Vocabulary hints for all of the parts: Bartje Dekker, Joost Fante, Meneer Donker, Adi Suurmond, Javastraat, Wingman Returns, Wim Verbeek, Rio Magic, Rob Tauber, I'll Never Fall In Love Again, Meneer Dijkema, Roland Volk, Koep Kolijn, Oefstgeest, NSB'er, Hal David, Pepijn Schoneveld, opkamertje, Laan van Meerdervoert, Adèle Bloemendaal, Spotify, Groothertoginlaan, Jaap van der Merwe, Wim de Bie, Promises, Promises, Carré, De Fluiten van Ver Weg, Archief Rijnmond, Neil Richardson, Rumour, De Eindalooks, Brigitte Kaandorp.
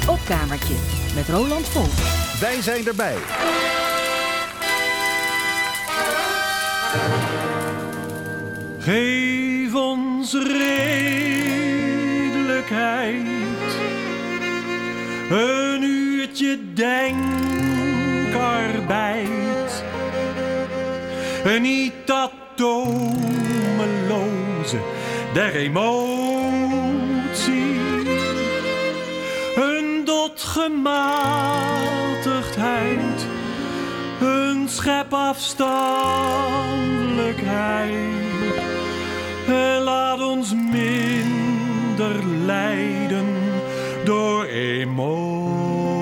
Het opkamertje met Roland Volk. Wij zijn erbij. Geef ons redelijkheid, een uurtje denkarbeid. Niet dat domeloze der emotie, een dot gematigdheid, een schep afstandelijkheid. En laat ons minder lijden door emotie.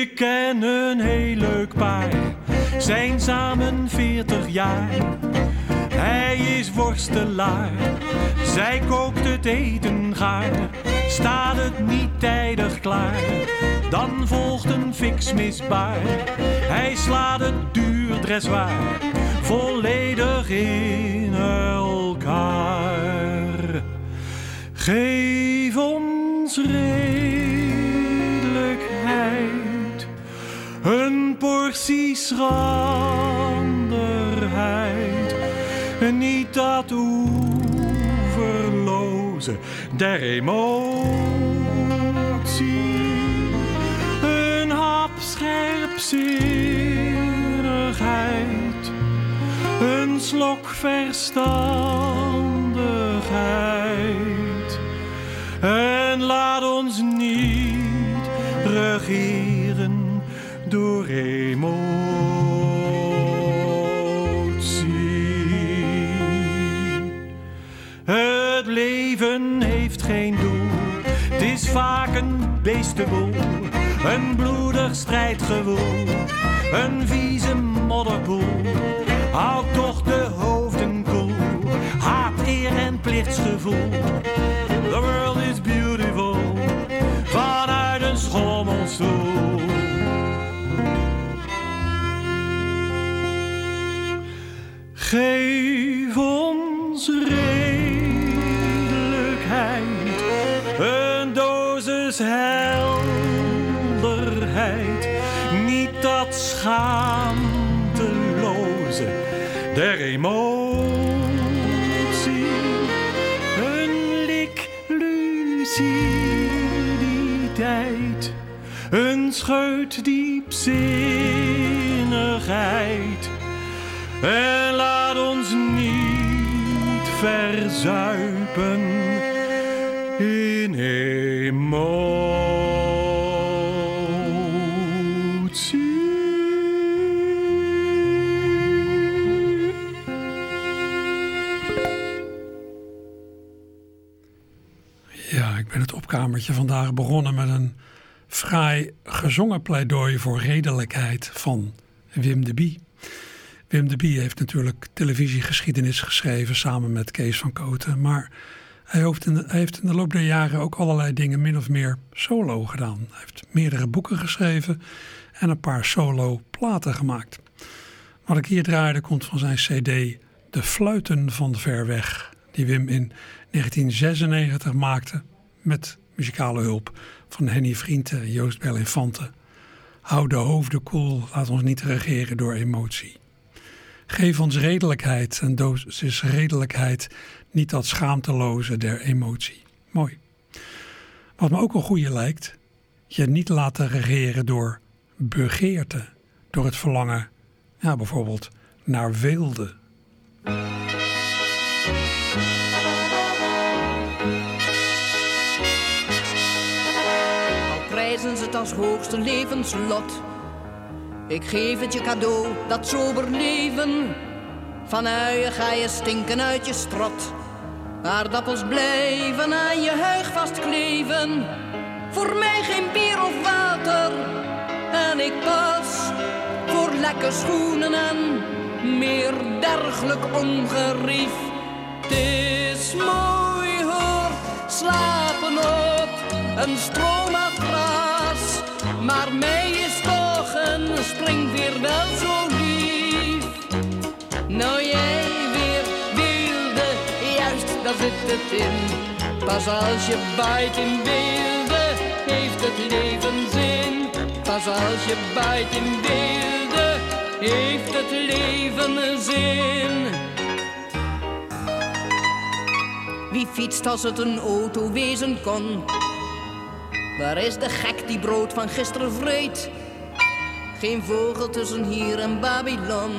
Ik ken een heel leuk paar, zijn samen 40 jaar. Hij is worstelaar, zij kookt het eten gaar. Staat het niet tijdig klaar, dan volgt een fix misbaar. Hij slaat het duur dressoir volledig in elkaar. Geef ons redelijkheid, een portie schranderheid. Niet dat oeverloze der emotie, een hap scherpzinnigheid, een slok verstandigheid. En laat ons niet regeren door emotie. Het leven heeft geen doel, het is vaak een beestenboel, een bloedig strijdgewoel, een vieze modderpoel. Houd toch de hoofden koel, haat, eer en plichtsgevoel. The world is beautiful, vanuit een schommelstoel. Geef ons redelijkheid, een dosis helderheid. Niet dat schaamteloze der emotie, een lik luciditeit, een scheut diepzinnigheid. En laat ons niet verzuipen in emotie. Ja, ik ben het opkamertje vandaag begonnen met een fraai gezongen pleidooi voor redelijkheid van Wim de Bie. Wim de Bie heeft natuurlijk televisiegeschiedenis geschreven samen met Kees van Kooten. Maar hij heeft in de loop der jaren ook allerlei dingen min of meer solo gedaan. Hij heeft meerdere boeken geschreven en een paar solo platen gemaakt. Wat ik hier draaide komt van zijn cd De Fluiten van Ver Weg, die Wim in 1996 maakte met muzikale hulp van Hennie Vrienden, Joost Fante. Hou de hoofden koel, laat ons niet regeren door emotie. Geef ons redelijkheid, een dosis redelijkheid, niet dat schaamteloze der emotie. Mooi. Wat me ook een goeie lijkt, je niet laten regeren door begeerte, door het verlangen, ja, bijvoorbeeld naar weelde. Al prijzen ze het als hoogste levenslot, ik geef het je cadeau, dat sober leven. Van uien ga je stinken uit je strot. Aardappels blijven aan je huig vastkleven. Voor mij geen bier of water. En ik pas voor lekke schoenen en meer dergelijk ongerief. Het is mooi hoor, slapen op een stroomatras. Maar mij is toch een springveer wel zo lief. Nou jij weer wilde, juist dat zit het in. Pas als je bijt in beelden, heeft het leven zin. Pas als je bijt in beelden, heeft het leven zin. Wie fietst als het een auto wezen kon? Waar is de gek die brood van gisteren vreet? Geen vogel tussen hier en Babylon.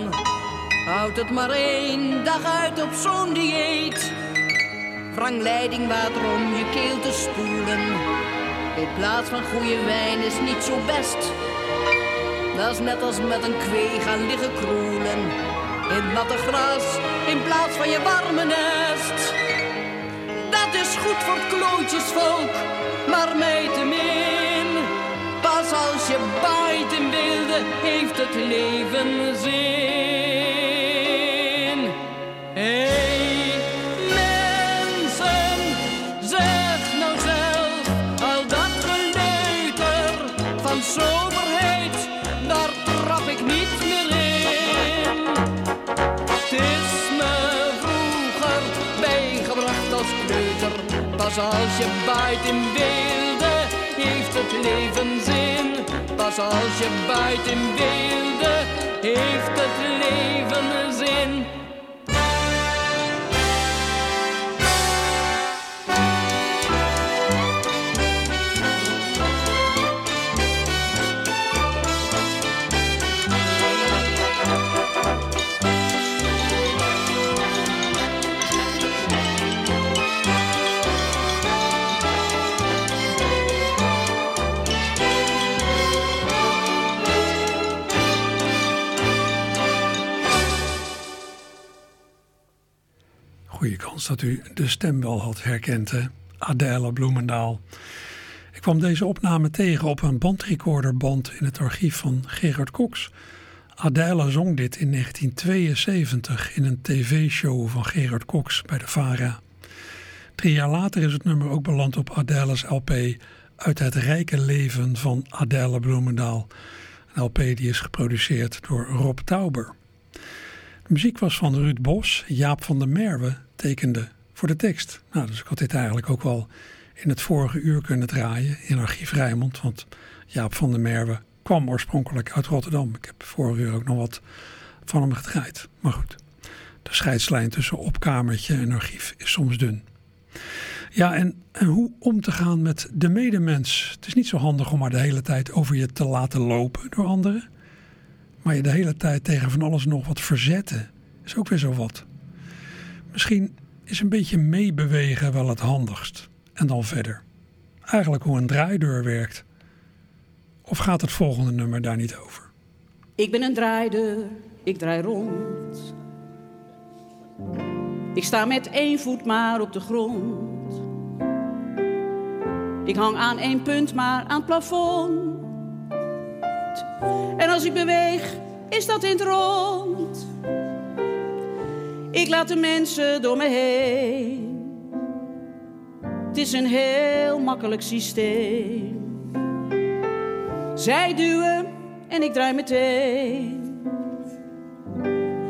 Houdt het maar één dag uit op zo'n dieet. Wrang leidingwater om je keel te spoelen. In plaats van goede wijn is niet zo best. Dat is net als met een kwee gaan liggen kroelen. In het natte gras in plaats van je warme nest. Dat is goed voor het klootjesvolk, maar mij te min. Pas als je baait in beelden, heeft het leven zin. Hey mensen, zeg nou zelf al dat geleuter van soberheid, daar trap ik niet meer in. Het is me vroeger bijgebracht als kleuter. Pas als je baait in beelden, heeft het leven zin. Pas als je buiten in beelden, heeft het leven zin. Goeie kans dat u de stem wel had herkend, hè? Adèle Bloemendaal. Ik kwam deze opname tegen op een bandrecorderband in het archief van Gerard Cox. Adèle zong dit in 1972 in een tv-show van Gerard Cox bij de VARA. 3 jaar later is het nummer ook beland op Adèle's LP... Uit het rijke leven van Adèle Bloemendaal. Een LP die is geproduceerd door Rob Tauber. De muziek was van Ruud Bos, Jaap van der Merwe tekende voor de tekst. Nou, dus ik had dit eigenlijk ook wel in het vorige uur kunnen draaien in Archief Rijnmond. Want Jaap van der Merwe kwam oorspronkelijk uit Rotterdam. Ik heb vorige uur ook nog wat van hem gedraaid. Maar goed, de scheidslijn tussen opkamertje en archief is soms dun. Ja, en hoe om te gaan met de medemens. Het is niet zo handig om maar de hele tijd over je te laten lopen door anderen. Maar je de hele tijd tegen van alles nog wat verzetten, is ook weer zo wat. Misschien is een beetje meebewegen wel het handigst. En dan verder. Eigenlijk hoe een draaideur werkt. Of gaat het volgende nummer daar niet over? Ik ben een draaideur, ik draai rond. Ik sta met 1 voet maar op de grond. Ik hang aan 1 punt maar aan het plafond. En als ik beweeg, is dat in het rond. Ik laat de mensen door me heen. Het is een heel makkelijk systeem. Zij duwen en ik draai meteen.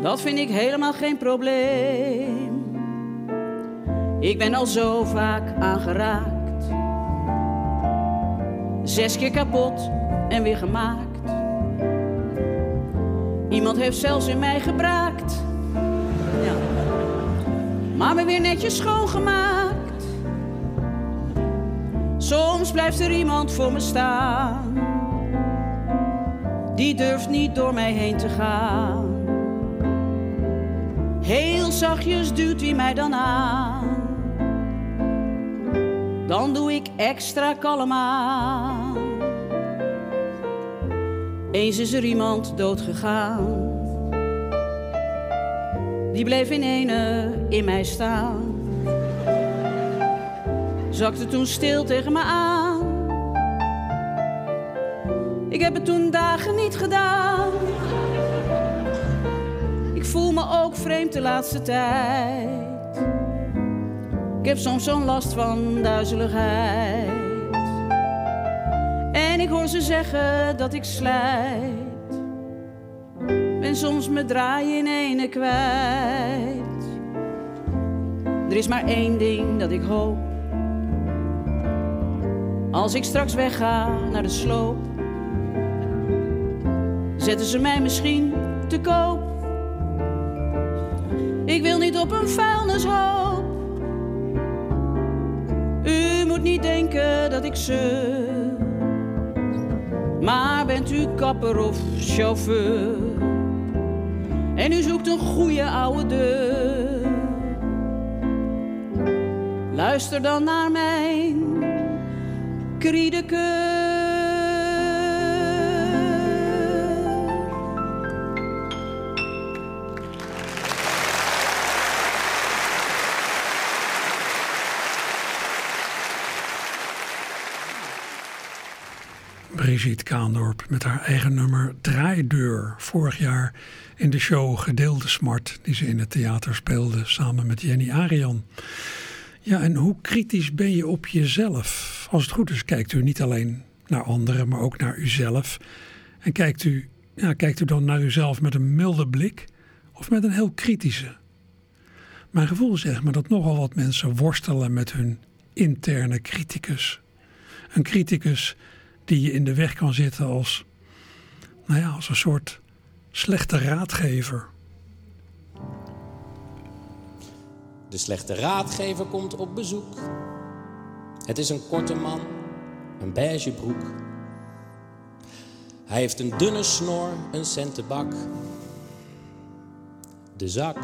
Dat vind ik helemaal geen probleem. Ik ben al zo vaak aangeraakt. 6 keer kapot en weer gemaakt. Iemand heeft zelfs in mij gebraakt. Ja. Maar me weer netjes schoongemaakt. Soms blijft er iemand voor me staan. Die durft niet door mij heen te gaan. Heel zachtjes duwt hij mij dan aan. Dan doe ik extra kalm aan. Eens is er iemand doodgegaan. Die bleef in ene in mij staan. Zakte toen stil tegen me aan. Ik heb het toen dagen niet gedaan. Ik voel me ook vreemd de laatste tijd. Ik heb soms zo'n last van duizeligheid. En ik hoor ze zeggen dat ik slijt. Ben soms mijn draai in ene kwijt. Er is maar één ding dat ik hoop. Als ik straks wegga naar de sloop, zetten ze mij misschien te koop. Ik wil niet op een vuilnishoop. U moet niet denken dat ik zeur. Maar bent u kapper of chauffeur? En u zoekt een goede oude deur. Luister dan naar mijn kriedekeur. Brigitte Kaandorp met haar eigen nummer Draaideur. Vorig jaar in de show Gedeelde Smart, die ze in het theater speelde samen met Jenny Ariën. Ja, en hoe kritisch ben je op jezelf? Als het goed is kijkt u niet alleen naar anderen, maar ook naar uzelf. En kijkt u dan naar uzelf met een milde blik of met een heel kritische? Mijn gevoel zegt me dat nogal wat mensen worstelen met hun interne criticus. Een criticus die je in de weg kan zitten als, nou ja, als een soort slechte raadgever. De slechte raadgever komt op bezoek. Het is een korte man, een beige broek. Hij heeft een dunne snor, een centenbak. De zak.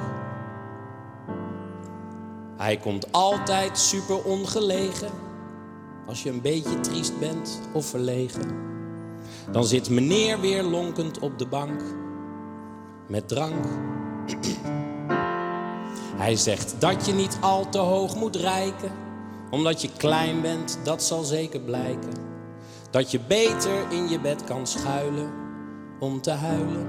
Hij komt altijd super ongelegen. Als je een beetje triest bent of verlegen, dan zit meneer weer lonkend op de bank met drank. Hij zegt dat je niet al te hoog moet reiken, omdat je klein bent, dat zal zeker blijken. Dat je beter in je bed kan schuilen om te huilen.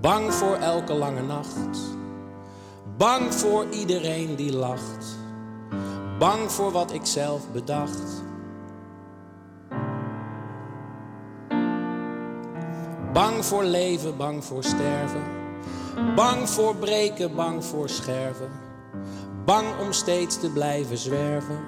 Bang voor elke lange nacht, bang voor iedereen die lacht. Bang voor wat ik zelf bedacht. Bang voor leven, bang voor sterven. Bang voor breken, bang voor scherven. Bang om steeds te blijven zwerven.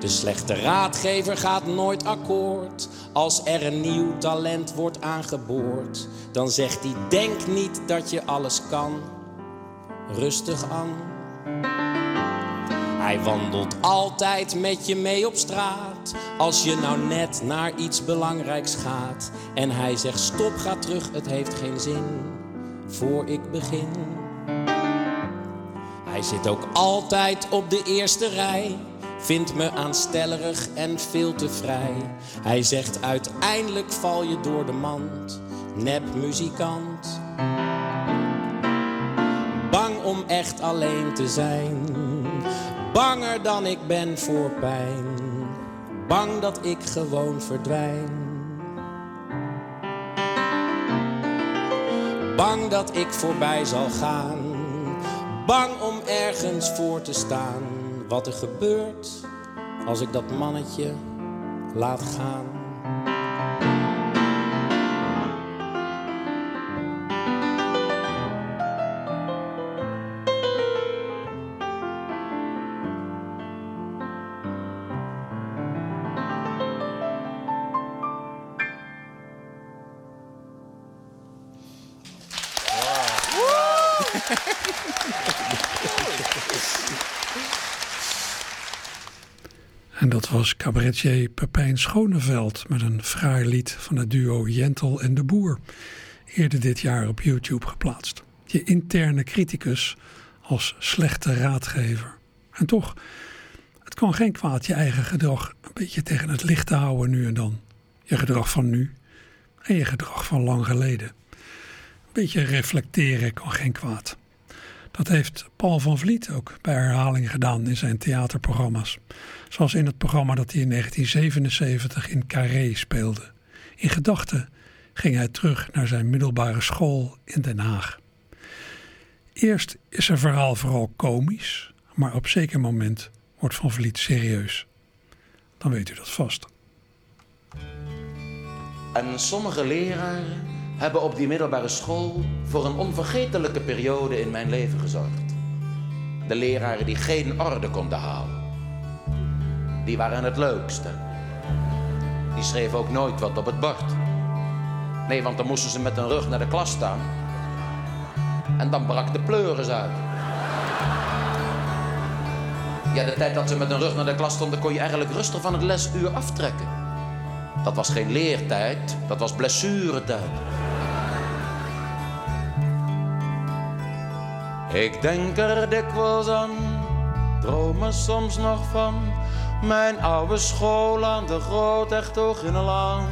De slechte raadgever gaat nooit akkoord. Als er een nieuw talent wordt aangeboord, dan zegt hij: denk niet dat je alles kan. Rustig aan. Hij wandelt altijd met je mee op straat. Als je nou net naar iets belangrijks gaat. En hij zegt stop, ga terug, het heeft geen zin. Voor ik begin. Hij zit ook altijd op de eerste rij. Vindt me aanstellerig en veel te vrij. Hij zegt uiteindelijk val je door de mand. Nep muzikant. Bang om echt alleen te zijn. Banger dan ik ben voor pijn. Bang dat ik gewoon verdwijn. Bang dat ik voorbij zal gaan. Bang om ergens voor te staan. Wat er gebeurt als ik dat mannetje laat gaan. En dat was cabaretier Pepijn Schoneveld met een fraai lied van het duo Jentel en de Boer. Eerder dit jaar op YouTube geplaatst. Je interne criticus als slechte raadgever. En toch, het kan geen kwaad je eigen gedrag een beetje tegen het licht te houden nu en dan. Je gedrag van nu en je gedrag van lang geleden. Een beetje reflecteren kan geen kwaad. Dat heeft Paul van Vliet ook bij herhaling gedaan in zijn theaterprogramma's. Zoals in het programma dat hij in 1977 in Carré speelde. In gedachten ging hij terug naar zijn middelbare school in Den Haag. Eerst is zijn verhaal vooral komisch, maar op zeker moment wordt Van Vliet serieus. Dan weet u dat vast. En sommige leraren hebben op die middelbare school voor een onvergetelijke periode in mijn leven gezorgd. De leraren die geen orde konden houden, die waren het leukste. Die schreven ook nooit wat op het bord. Nee, want dan moesten ze met hun rug naar de klas staan. En dan brak de pleuris uit. Ja, de tijd dat ze met hun rug naar de klas stonden, kon je eigenlijk rustig van het lesuur aftrekken. Dat was geen leertijd, dat was blessuretijd. Ik denk er dikwijls aan, dromen soms nog van. Mijn oude school aan de Groothertoginlaan.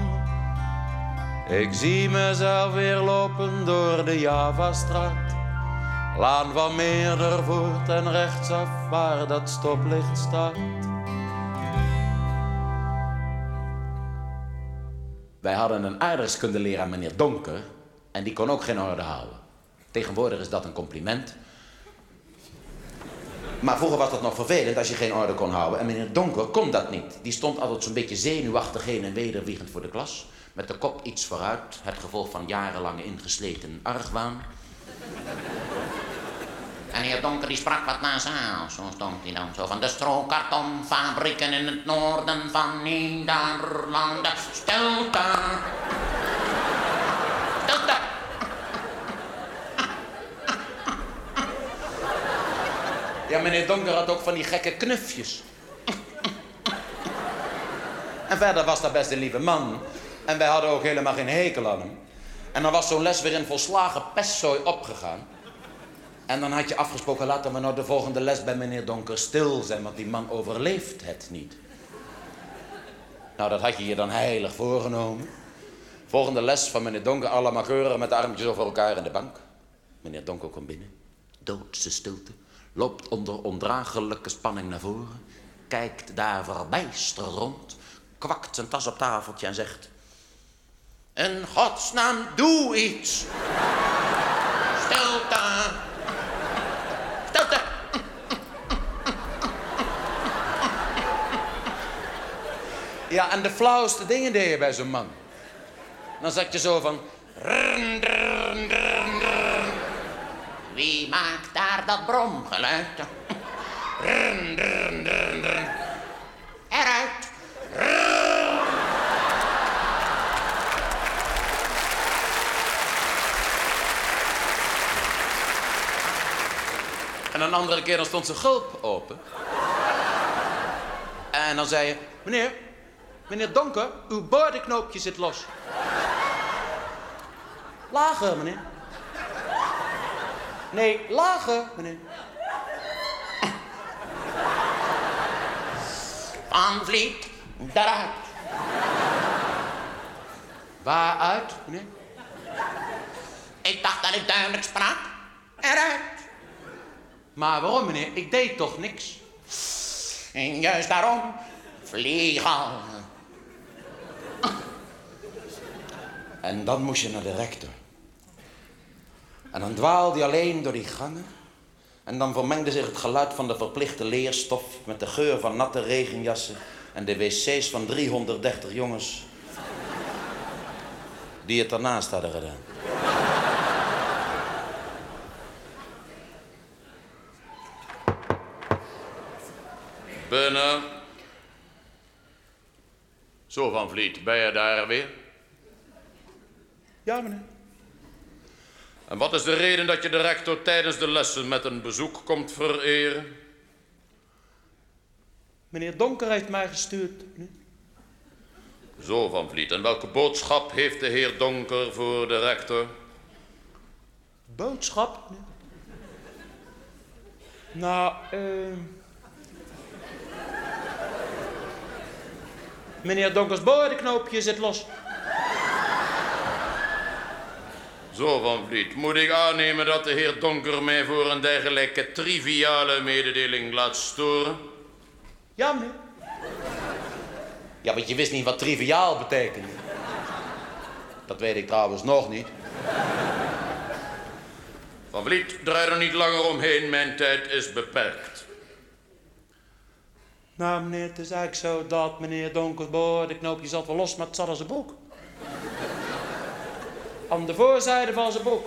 Ik zie mezelf weer lopen door de Javastraat. Laan van Meerdervoert en rechtsaf waar dat stoplicht staat. Wij hadden een aardrijkskundeleraar, meneer Donker, en die kon ook geen orde houden. Tegenwoordig is dat een compliment. Maar vroeger was dat nog vervelend als je geen orde kon houden. En meneer Donker kon dat niet. Die stond altijd zo'n beetje zenuwachtig heen en weder wiegend voor de klas. Met de kop iets vooruit. Het gevolg van jarenlange ingesleten argwaan. En heer Donker die sprak wat nasaal. Zo stond hij dan zo van de strookartonfabrieken in het noorden van Nederland. Stilte. Stilte. Ja, meneer Donker had ook van die gekke knufjes. En verder was dat best een lieve man. En wij hadden ook helemaal geen hekel aan hem. En dan was zo'n les weer in volslagen pestzooi opgegaan. En dan had je afgesproken, laten we nou de volgende les bij meneer Donker stil zijn, want die man overleeft het niet. Nou, dat had je je dan heilig voorgenomen. Volgende les van meneer Donker, allemaal keurig met de armpjes over elkaar in de bank. Meneer Donker komt binnen, doodse stilte. Loopt onder ondraaglijke spanning naar voren, kijkt daar verbijsterd rond, kwakt zijn tas op tafeltje en zegt: in godsnaam, doe iets! Stilte! Stilte! Ja, en de flauwste dingen deed je bij zo'n man. Dan zat je zo van: wie maakt daar dat bromgeluid? Rrn, rrn, rrn, rrn. Eruit. Rrn. En een andere keer dan stond zijn gulp open. En dan zei je: meneer, meneer Donker, uw boordenknoopje zit los. Lager, meneer. Nee, lager, meneer. Van Vliet, daaruit. Waaruit, meneer? Ik dacht dat ik duidelijk sprak. Eruit. Maar waarom, meneer? Ik deed toch niks? En juist daarom, vliegen. En dan moest je naar de rector. En dan dwaalde hij alleen door die gangen. En dan vermengde zich het geluid van de verplichte leerstof met de geur van natte regenjassen en de wc's van 330 jongens die het ernaast hadden gedaan. Binnen. Zo, Van Vliet, ben je daar weer? Ja, meneer. En wat is de reden dat je de rector tijdens de lessen met een bezoek komt vereren? Meneer Donker heeft mij gestuurd. Nee? Zo, Van Vliet. En welke boodschap heeft de heer Donker voor de rector? Boodschap? Nee. Nou, meneer Donkers boordenknoopje zit los. Zo, Van Vliet, moet ik aannemen dat de heer Donker mij voor een dergelijke triviale mededeling laat storen? Ja, meneer. Ja, want je wist niet wat triviaal betekende. Dat weet ik trouwens nog niet. Van Vliet, draai er niet langer omheen, mijn tijd is beperkt. Nou, meneer, het is eigenlijk zo dat meneer Donkers boordenknoopje zat wel los, maar het zat als een broek. aan de voorzijde van zijn broek.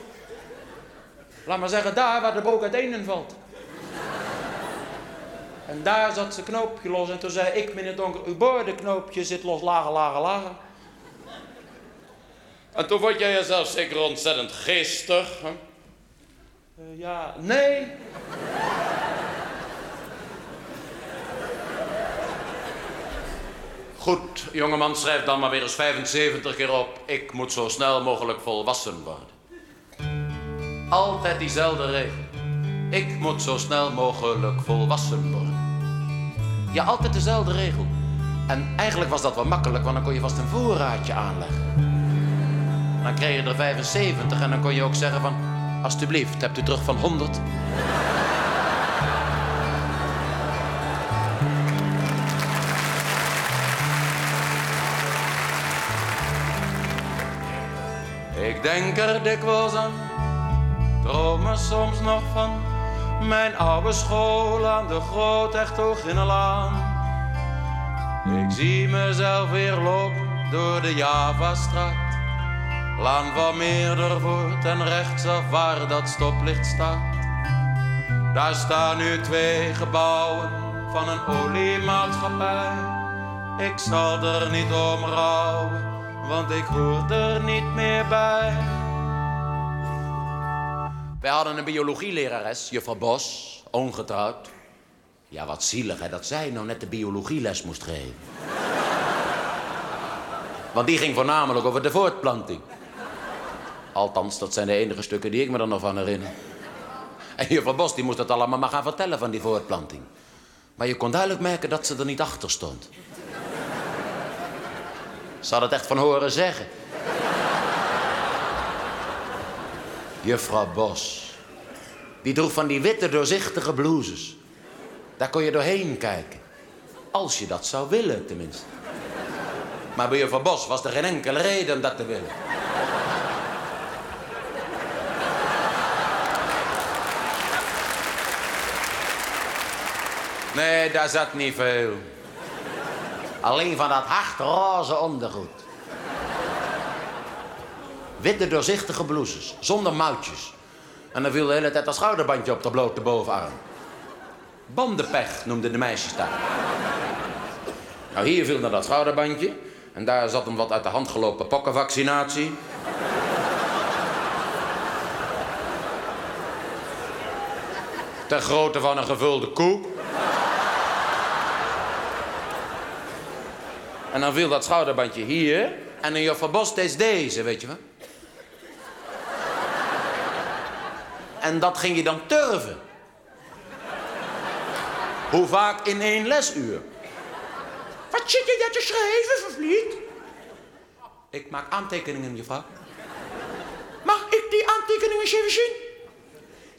Laat maar zeggen, daar waar de broek uiteindelijk valt. En daar zat zijn knoopje los. En toen zei ik, meneer Donker, uw boordenknoopje zit los, lager, lager, lager. En toen vond jij jezelf zeker ontzettend geestig, hè? Ja, nee. Goed, jongeman, schrijf dan maar weer eens 75 keer op. Ik moet zo snel mogelijk volwassen worden. Altijd diezelfde regel. Ik moet zo snel mogelijk volwassen worden. Ja, altijd dezelfde regel. En eigenlijk was dat wel makkelijk, want dan kon je vast een voorraadje aanleggen. Dan kreeg je er 75 en dan kon je ook zeggen van... Alsjeblieft, hebt u terug van 100? Ik denk er dikwijls aan, droom er soms nog van. Mijn oude school aan de Groothertoginlaan. Ik zie mezelf weer lopen door de Javastraat. Laan van Meerdervoert en rechtsaf waar dat stoplicht staat. Daar staan nu 2 gebouwen van een oliemaatschappij. Ik zal er niet om rouwen, want ik hoor er niet meer bij. Wij hadden een biologielerares, Juffrouw Bos, ongetrouwd. Ja, wat zielig hè, dat zij nou net de biologieles moest geven. Want die ging voornamelijk over de voortplanting. Althans, dat zijn de enige stukken die ik me er nog van herinner. En Juffrouw Bos die moest dat allemaal maar gaan vertellen van die voortplanting. Maar je kon duidelijk merken dat ze er niet achter stond. Ze had het echt van horen zeggen. Juffrouw Bos. Die droeg van die witte doorzichtige blouses. Daar kon je doorheen kijken. Als je dat zou willen, tenminste. Maar bij Juffrouw Bos was er geen enkele reden om dat te willen. Nee, daar zat niet veel. Alleen van dat hardroze ondergoed. Witte doorzichtige blouses, zonder mouwtjes. En dan viel de hele tijd dat schouderbandje op de blote bovenarm. Bandenpech noemden de meisjes daar. Nou, hier viel naar dat schouderbandje. En daar zat een wat uit de hand gelopen pokkenvaccinatie. Ter grootte van een gevulde koe. En dan viel dat schouderbandje hier. En een Juffrouw Bos steeds deze, weet je wel. En dat ging je dan turven. Hoe vaak in 1 lesuur? Wat zit je daar te schrijven, Van Vliet? Ik maak aantekeningen, juffrouw. Mag ik die aantekeningen eens even zien?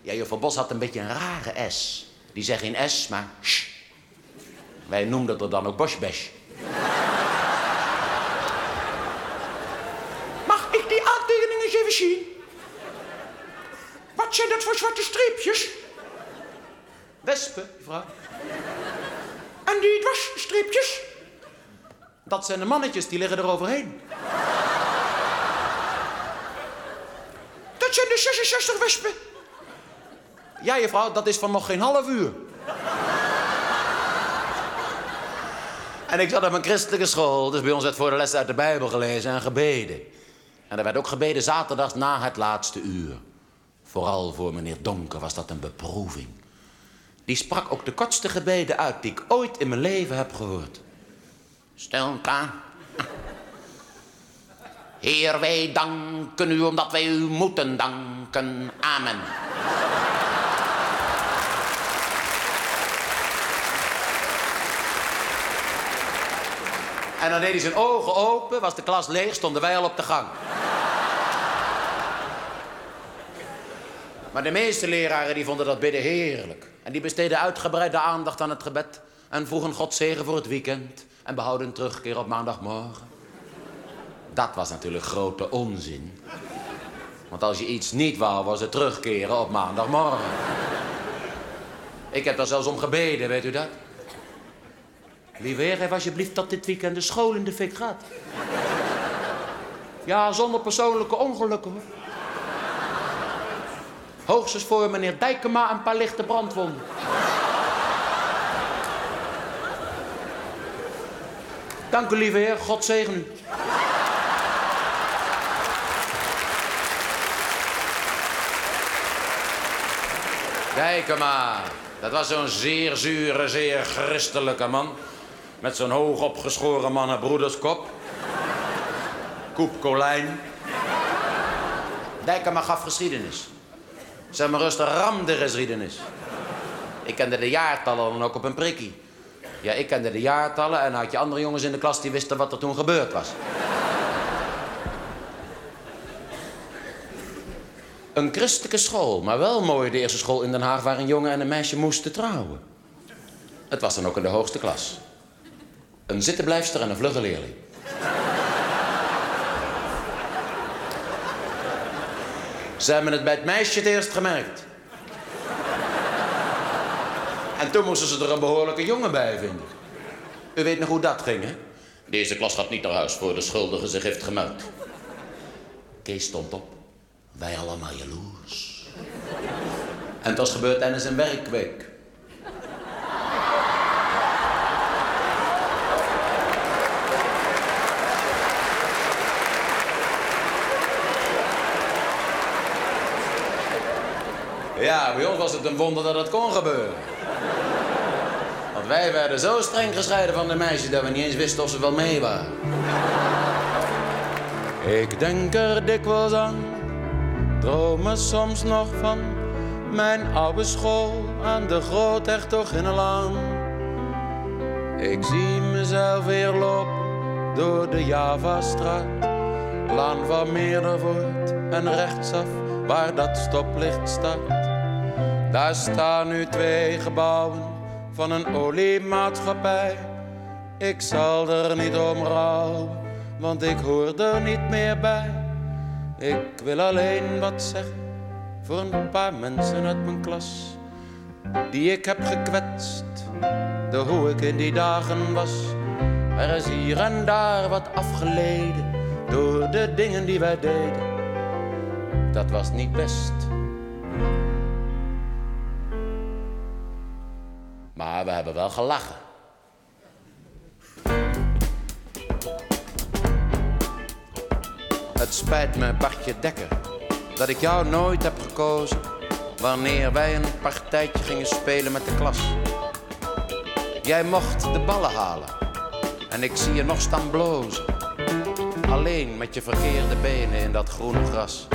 Ja, Juffrouw Bos had een beetje een rare S. Die zei geen S, maar sh. Wij noemden dat dan ook bosbesh. Mag ik die aantekeningen eens even zien? Wat zijn dat voor zwarte streepjes? Wespen, juffrouw. En die dwarsstreepjes? Dat zijn de mannetjes, die liggen er overheen. Dat zijn de 66 wespen. Ja, juffrouw, dat is van nog geen half uur. En ik zat op een christelijke school, dus bij ons werd voor de les uit de Bijbel gelezen en gebeden. En er werd ook gebeden zaterdags na het laatste uur. Vooral voor meneer Donker was dat een beproeving. Die sprak ook de kortste gebeden uit die ik ooit in mijn leven heb gehoord. Stilka. Heer, wij danken u omdat wij u moeten danken. Amen. En dan deed hij zijn ogen open, was de klas leeg, stonden wij al op de gang. Maar de meeste leraren die vonden dat bidden heerlijk. En die besteden uitgebreide aandacht aan het gebed. En vroegen God zegen voor het weekend. En behouden terugkeer op maandagmorgen. Dat was natuurlijk grote onzin. Want als je iets niet wou, was het terugkeren op maandagmorgen. Ik heb daar zelfs om gebeden, weet u dat? Wie weergeeft alsjeblieft dat dit weekend de school in de fik gaat. Ja, zonder persoonlijke ongelukken hoor. Hoogstens voor meneer Dijkema een paar lichte brandwonden. Dank u lieve heer, God zegen u. Dijkema, dat was zo'n zeer zure, zeer christelijke man. Met zo'n hoog opgeschoren mannenbroederskop. Koep Kolijn. Dijkema gaf geschiedenis. Zeg maar rustig, ramde geschiedenis. Ik kende de jaartallen dan ook op een prikkie. Ja, ik kende de jaartallen en had je andere jongens in de klas die wisten wat er toen gebeurd was. Een christelijke school, maar wel mooi de eerste school in Den Haag waar een jongen en een meisje moesten trouwen. Het was dan ook in de hoogste klas. Een zittenblijfster en een vlugge leerling. Ze hebben het bij het meisje het eerst gemerkt. En toen moesten ze er een behoorlijke jongen bij vinden. U weet nog hoe dat ging, hè? Deze klas gaat niet naar huis voor de schuldige zich heeft gemeld. Kees stond op. Wij allemaal jaloers. En het was gebeurd tijdens een werkweek. Ja, bij ons was het een wonder dat het kon gebeuren. Want wij werden zo streng gescheiden van de meisjes dat we niet eens wisten of ze wel mee waren. Ik denk er dikwijls aan, droom er soms nog van. Mijn oude school aan de Groothertoginlaan. Ik zie mezelf weer lopen door de Javastraat. Laan van Meerdervoert en rechtsaf waar dat stoplicht staat. Daar staan nu twee gebouwen van een oliemaatschappij. Ik zal er niet om rouwen, want ik hoor er niet meer bij. Ik wil alleen wat zeggen voor een paar mensen uit mijn klas, die ik heb gekwetst door hoe ik in die dagen was. Er is hier en daar wat afgeleden door de dingen die wij deden. Dat was niet best. Maar we hebben wel gelachen. Het spijt me, Bartje Dekker, dat ik jou nooit heb gekozen wanneer wij een partijtje gingen spelen met de klas. Jij mocht de ballen halen en ik zie je nog staan blozen. Alleen met je verkeerde benen in dat groene gras.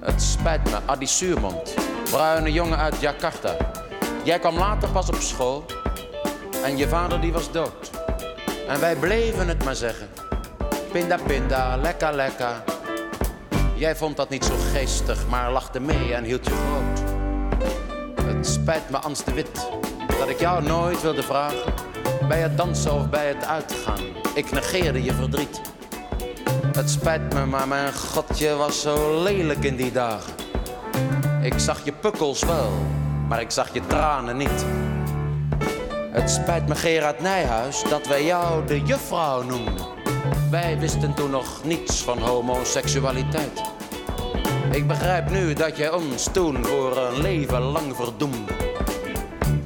Het spijt me, Adi Suurmond, bruine jongen uit Jakarta. Jij kwam later pas op school en je vader die was dood. En wij bleven het maar zeggen. Pinda pinda, lekker lekker. Jij vond dat niet zo geestig, maar lachte mee en hield je groot. Het spijt me, Ans de Wit, dat ik jou nooit wilde vragen. Bij het dansen of bij het uitgaan, ik negeerde je verdriet. Het spijt me, maar mijn god, je was zo lelijk in die dagen. Ik zag je pukkels wel, maar ik zag je tranen niet. Het spijt me, Gerard Nijhuis, dat wij jou de juffrouw noemden. Wij wisten toen nog niets van homoseksualiteit. Ik begrijp nu dat jij ons toen voor een leven lang verdoemde.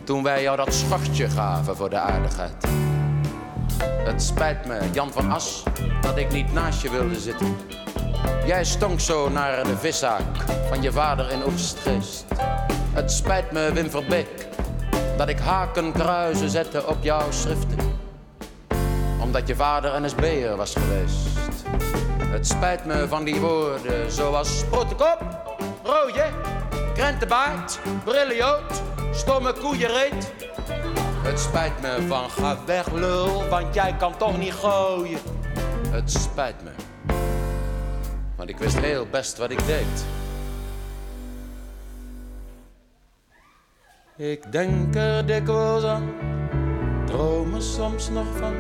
Toen wij jou dat schortje gaven voor de aardigheid. Het spijt me, Jan van As, dat ik niet naast je wilde zitten. Jij stonk zo naar de viszaak van je vader in Oefstgeest. Het spijt me, Wim Verbeek, dat ik hakenkruizen zette op jouw schriften. Omdat je vader NSB'er was geweest. Het spijt me van die woorden zoals sprotenkop, roodje, krentenbaard, briljoot, stomme koeienreet. Het spijt me van ga weg lul, want jij kan toch niet gooien. Het spijt me, want ik wist heel best wat ik deed. Ik denk er dikwijls aan, droom er soms nog van.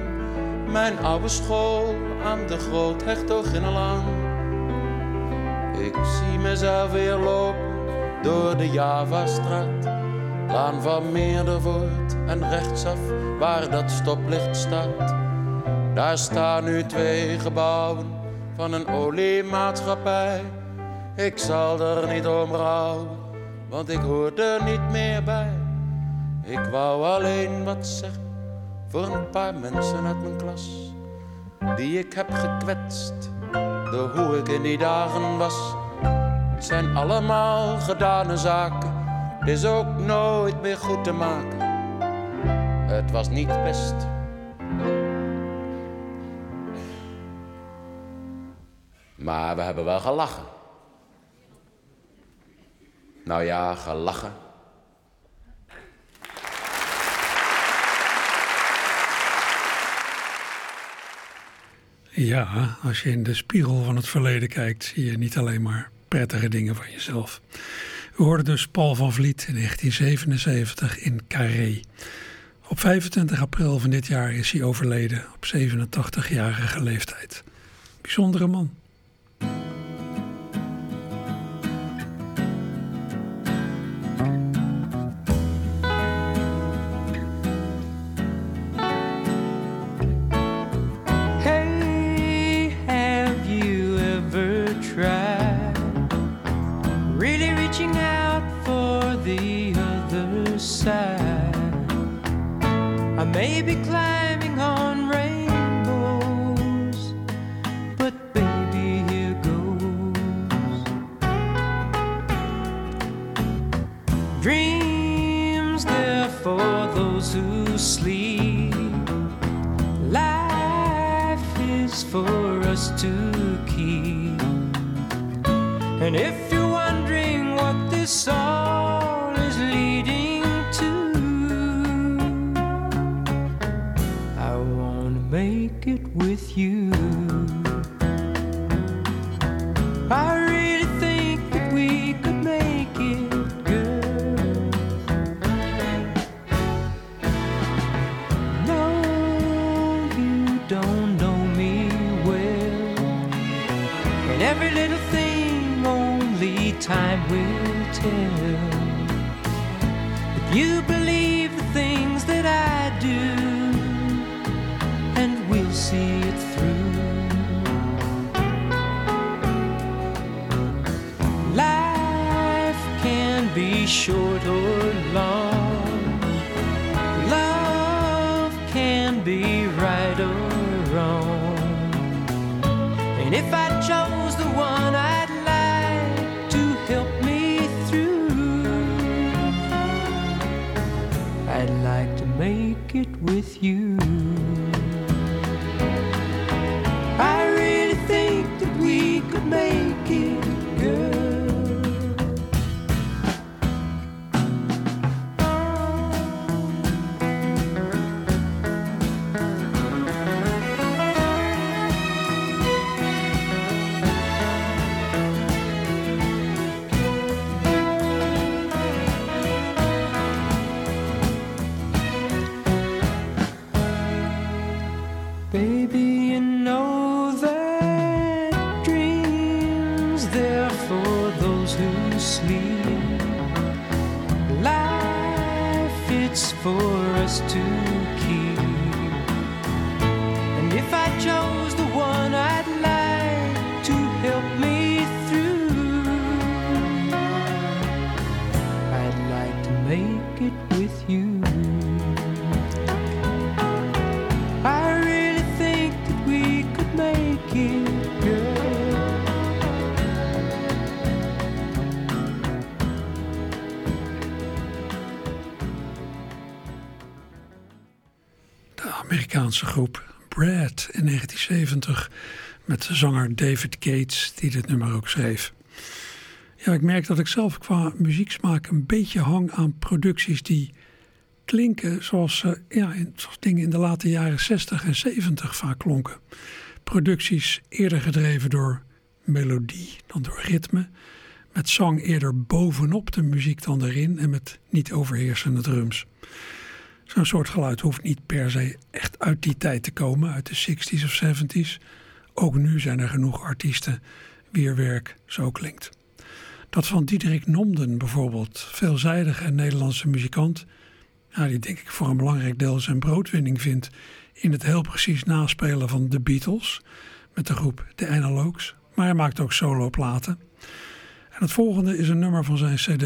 Mijn oude school aan de Groothertoginlaan. Ik zie mezelf weer lopen door de Javastraat. Laan van Meerdervoort en rechtsaf waar dat stoplicht staat. Daar staan nu twee gebouwen van een oliemaatschappij. Ik zal er niet om rouwen, want ik hoor er niet meer bij. Ik wou alleen wat zeggen voor een paar mensen uit mijn klas, die ik heb gekwetst door hoe ik in die dagen was. Het zijn allemaal gedane zaken, het is ook nooit meer goed te maken. Het was niet best. Maar we hebben wel gelachen. Nou ja, gelachen. Ja, als je in de spiegel van het verleden kijkt, zie je niet alleen maar prettige dingen van jezelf. We hoorden dus Paul van Vliet in 1977 in Carré. Op 25 april van dit jaar is hij overleden op 87-jarige leeftijd. Bijzondere man. Maybe climbing on rainbows, but baby, here goes. Dreams, they're for those who sleep. Life is for us to keep. And if you're wondering what this song is leading, make it with you. I really think that we could make it, girl. No, you don't know me well, and every little thing only time will tell. But you believe the things that I do, see it through. Life can be short or long. Love can be right or wrong. And if I chose the one I'd like to help me through, I'd like to make it with you. Make it good. Baby, you know for us to keep. And if I chose the one I'd like to help me through, I'd like to make it with you. I really think that we could make it, Amerikaanse groep Brad in 1970 met de zanger David Gates die dit nummer ook schreef. Ja, ik merk dat ik zelf qua muzieksmaak een beetje hang aan producties die klinken zoals, zoals dingen in de late jaren 60 en 70 vaak klonken. Producties eerder gedreven door melodie dan door ritme, met zang eerder bovenop de muziek dan erin en met niet overheersende drums. Zo'n soort geluid hoeft niet per se echt uit die tijd te komen, uit de 60s of 70s. Ook nu zijn er genoeg artiesten wier werk zo klinkt. Dat van Diederik Nomden bijvoorbeeld, veelzijdige Nederlandse muzikant, die denk ik voor een belangrijk deel zijn broodwinning vindt in het heel precies naspelen van de Beatles, met de groep De Eindalooks, maar hij maakt ook soloplaten. En het volgende is een nummer van zijn cd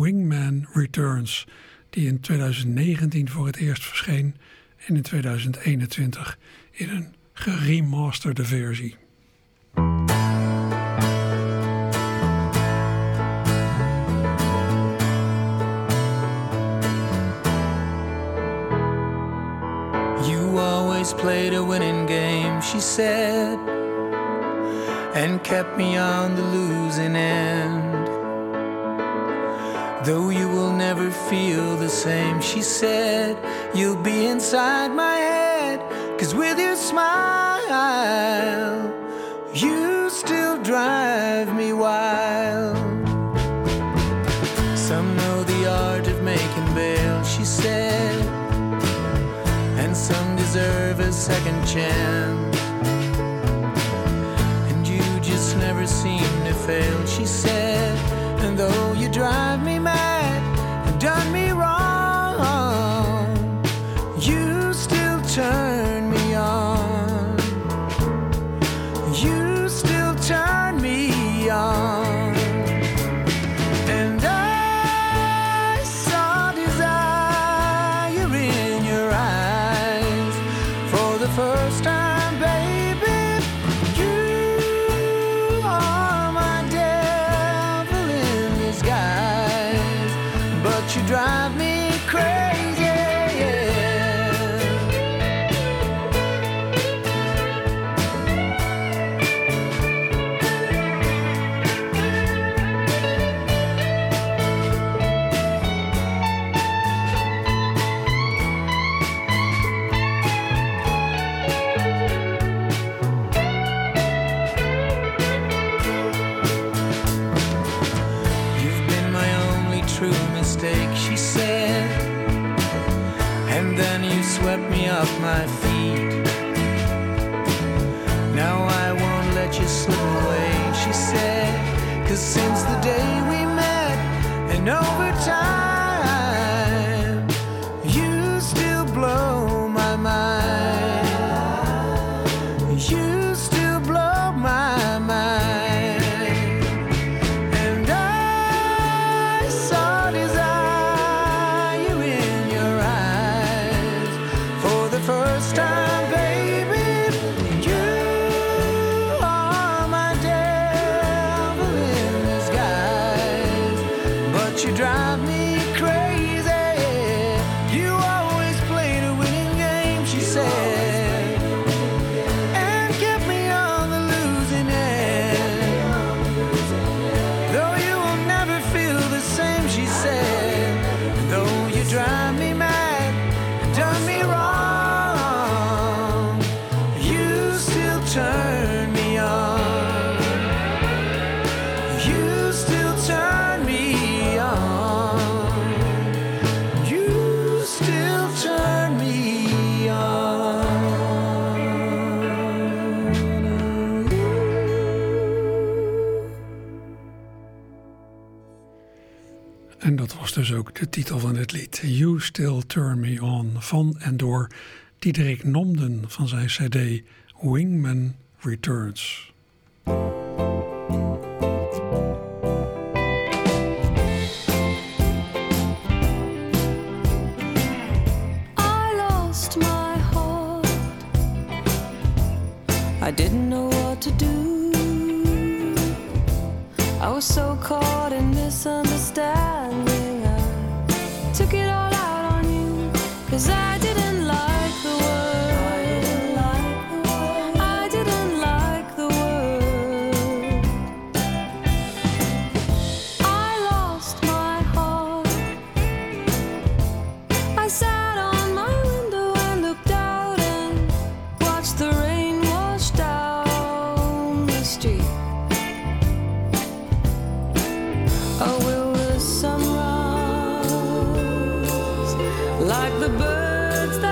Wingman Returns, die in 2019 voor het eerst verscheen en in 2021 in een geremasterde versie. You always played a winning game, she said, and kept me on the losing end. Though you will never feel the same, she said, you'll be inside my head, 'cause with your smile, you still drive me wild. Some know the art of making bail, she said, and some deserve a second chance. Never seemed to fail, she said, and though you drive me mad and done me wrong, you still turn me on, you still turn me on. And I saw desire in your eyes for the first time. Drive me crazy, yeah. You've been my only true mistake, she said, and then you swept me off my feet. Now I won't let you slip away, she said, 'cause since the day we met, and over time, you still blow my mind, you still blow my mind. Dus ook de titel van het lied, You Still Turn Me On, van en door Diederik Nomden van zijn cd Wingman Returns. I lost my heart, I didn't know what to do, I was so caught in misunderstanding. Took it all out on you, 'cause I didn't like the word, I didn't like the word. I lost my heart, I sat on my window and looked out and watched the rain wash down the street. Oh, will the sun rise like the birds that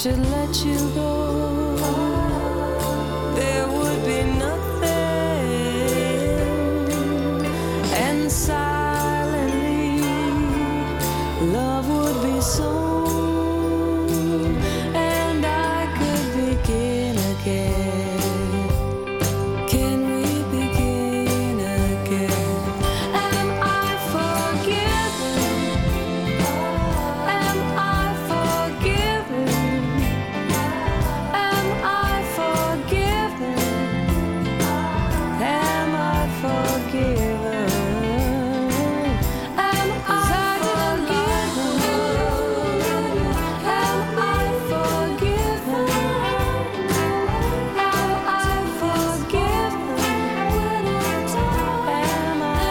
should let you go, there would be nothing, and silently love would be sown, and I could begin again. Can we begin again? Am I forgiven? Am I forgiven? Am I forgiven? Am I forgiven? Am I forgiven? Am I forgiven? Am I forgiven? Am I forgiven?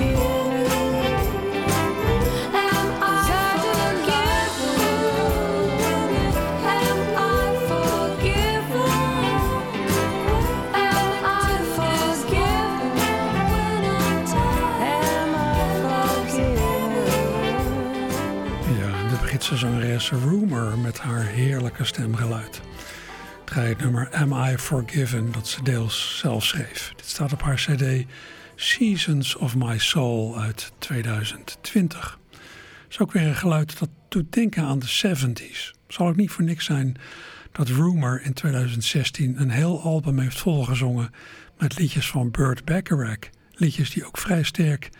Am I forgiven? Am I forgiven? Am I forgiven? Am I forgiven? Ja, de Britse zangeres Rumour met haar heerlijke stemgeluid. Het gaat het nummer Am I Forgiven, dat ze deels zelf schreef. Dit staat op haar cd Seasons of My Soul uit 2020. Dat is ook weer een geluid dat doet denken aan de 70's. Zal ook niet voor niks zijn dat Rumour in 2016 een heel album heeft volgezongen met liedjes van Burt Bacharach. Liedjes die ook vrij sterk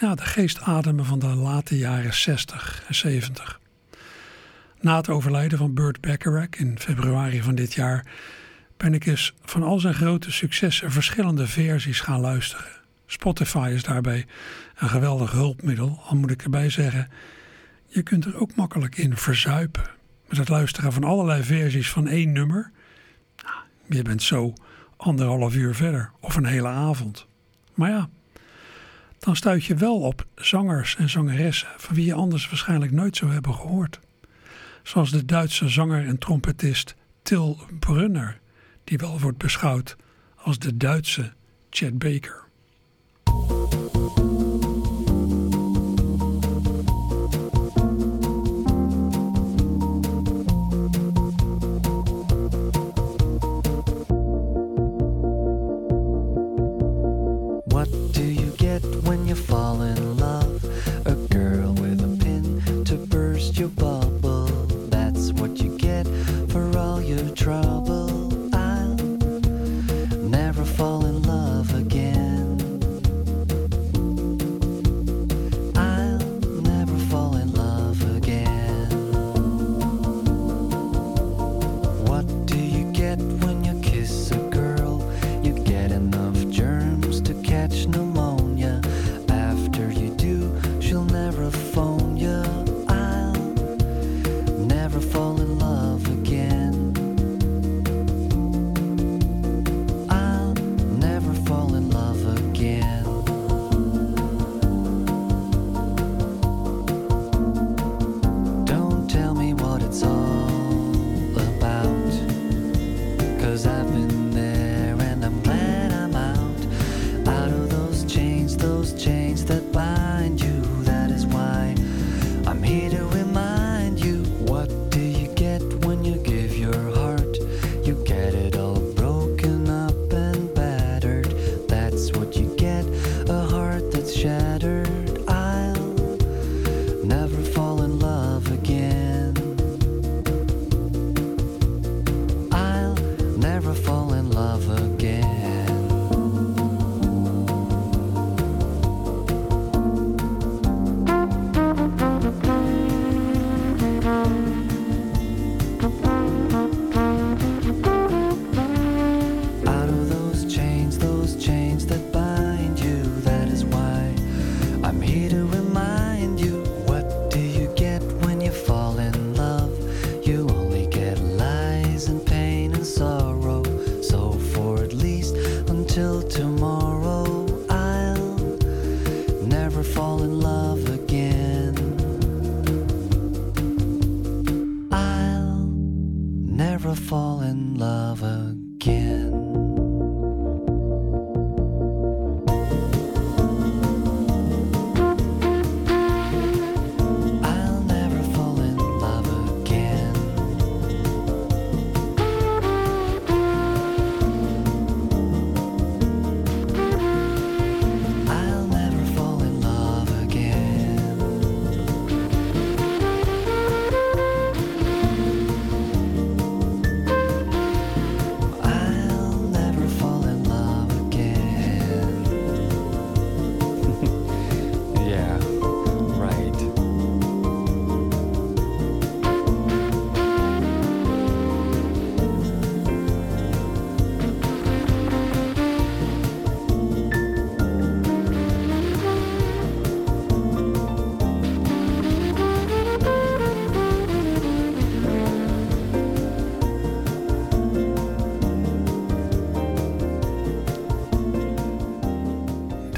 de geest ademen van de late jaren 60 en 70. Na het overlijden van Burt Bacharach in februari van dit jaar ben ik eens van al zijn grote successen verschillende versies gaan luisteren. Spotify is daarbij een geweldig hulpmiddel, al moet ik erbij zeggen, je kunt er ook makkelijk in verzuipen. Met het luisteren van allerlei versies van één nummer, je bent zo 1,5 uur verder of een hele avond. Maar ja, dan stuit je wel op zangers en zangeressen van wie je anders waarschijnlijk nooit zou hebben gehoord. Zoals de Duitse zanger en trompetist Till Brönner, die wel wordt beschouwd als de Duitse Chet Baker. What do you get when you fall in love? A girl with a pin to burst your bubble. That's what you get for all your trouble. I'll never fall in love again. I'll never fall in love again. What do you get when you kiss a girl? You get enough germs to catch pneumonia.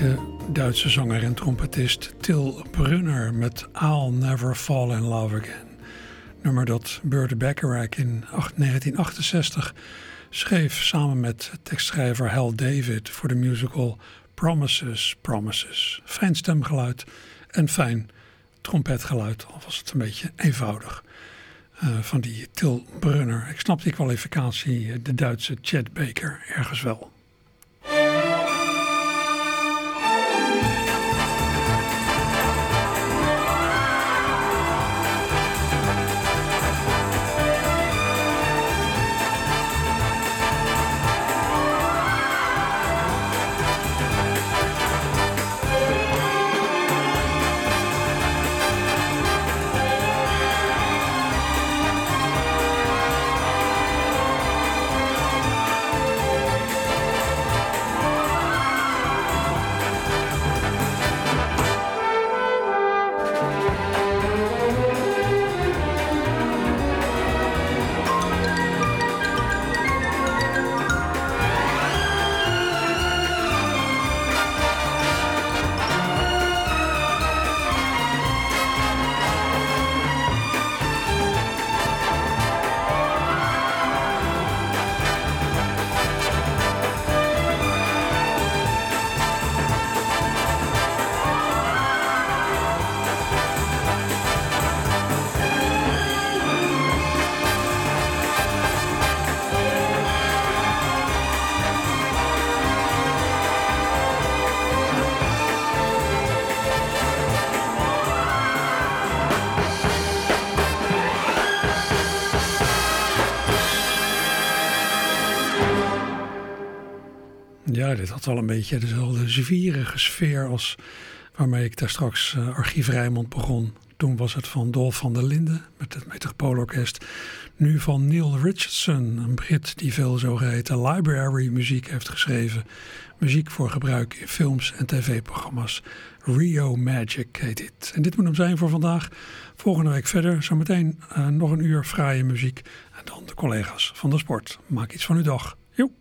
de Duitse zanger en trompetist Till Brönner met I'll Never Fall in Love Again. Nummer dat Burt Bacharach in 1968 schreef samen met tekstschrijver Hal David voor de musical Promises, Promises. Fijn stemgeluid en fijn trompetgeluid, al was het een beetje eenvoudig, van die Till Brönner. Ik snap die kwalificatie, de Duitse Chet Baker, ergens wel. Ja, dit had wel een beetje dezelfde zwierige sfeer als waarmee ik daar straks Archief Rijnmond begon. Toen was het van Dolf van der Linden met het Metropoolorkest. Nu van Neil Richardson, een Brit die veel zogeheten library muziek heeft geschreven. Muziek voor gebruik in films en tv-programma's. Rio Magic heet dit. En dit moet hem zijn voor vandaag. Volgende week verder. Zometeen nog een uur fraaie muziek. En dan de collega's van de sport. Maak iets van uw dag. Joep.